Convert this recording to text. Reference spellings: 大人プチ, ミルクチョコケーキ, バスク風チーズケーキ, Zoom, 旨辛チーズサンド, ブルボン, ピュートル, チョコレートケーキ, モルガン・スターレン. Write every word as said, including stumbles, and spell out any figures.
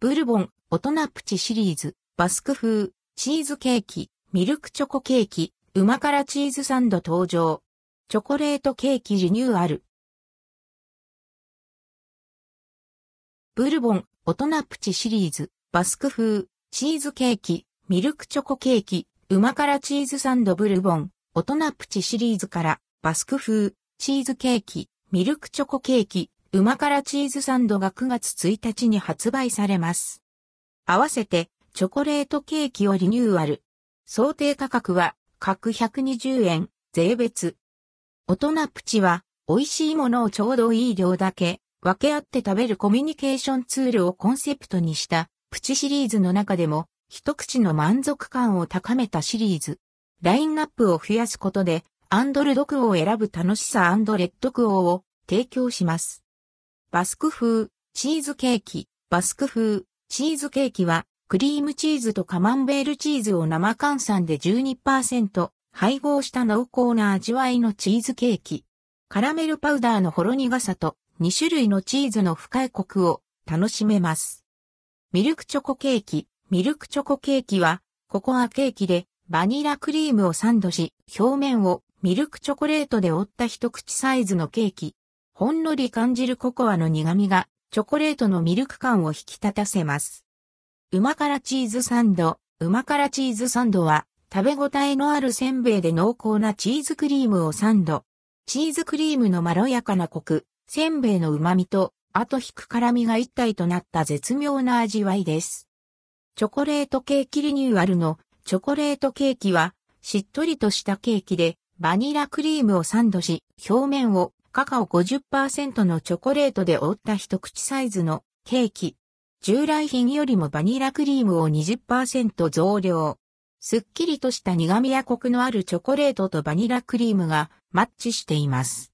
ブルボン、大人プチシリーズ、バスク風、チーズケーキ、ミルクチョコケーキ、うま辛チーズサンド登場。チョコレートケーキリニューアル。ブルボン、大人プチシリーズ、バスク風、チーズケーキ、ミルクチョコケーキ、うま辛チーズサンドブルボン、大人プチシリーズから、バスク風、チーズケーキ、ミルクチョコケーキ、うま辛チーズサンドがくがつついたちに発売されます。合わせて、チョコレートケーキをリニューアル。想定価格は、各ひゃくにじゅうえん、税別。大人プチは、美味しいものをちょうどいい量だけ、分け合って食べるコミュニケーションツールをコンセプトにしたプチシリーズの中でも一口の満足感を高めたシリーズ。ラインナップを増やすことでアンドルドクオを選ぶ楽しさ&レッドクオを提供します。バスク風チーズケーキ。バスク風チーズケーキはクリームチーズとカマンベールチーズを生換算で じゅうにパーセント 配合した濃厚な味わいのチーズケーキ。カラメルパウダーのほろ苦さとにしゅるいのチーズの深いコクを楽しめます。ミルクチョコケーキ。ミルクチョコケーキはココアケーキでバニラクリームをサンドし、表面をミルクチョコレートで覆った一口サイズのケーキ。ほんのり感じるココアの苦味がチョコレートのミルク感を引き立たせます。うま辛チーズサンド。うま辛チーズサンドは食べ応えのあるせんべいで濃厚なチーズクリームをサンド。チーズクリームのまろやかなコク。せんべいの旨味と後引く辛味が一体となった絶妙な味わいです。チョコレートケーキリニューアルのチョコレートケーキはしっとりとしたケーキでバニラクリームをサンドし表面をカカオ ごじゅっパーセント のチョコレートで覆った一口サイズのケーキ。従来品よりもバニラクリームを にじゅっパーセント 増量。すっきりとした苦味やコクのあるチョコレートとバニラクリームがマッチしています。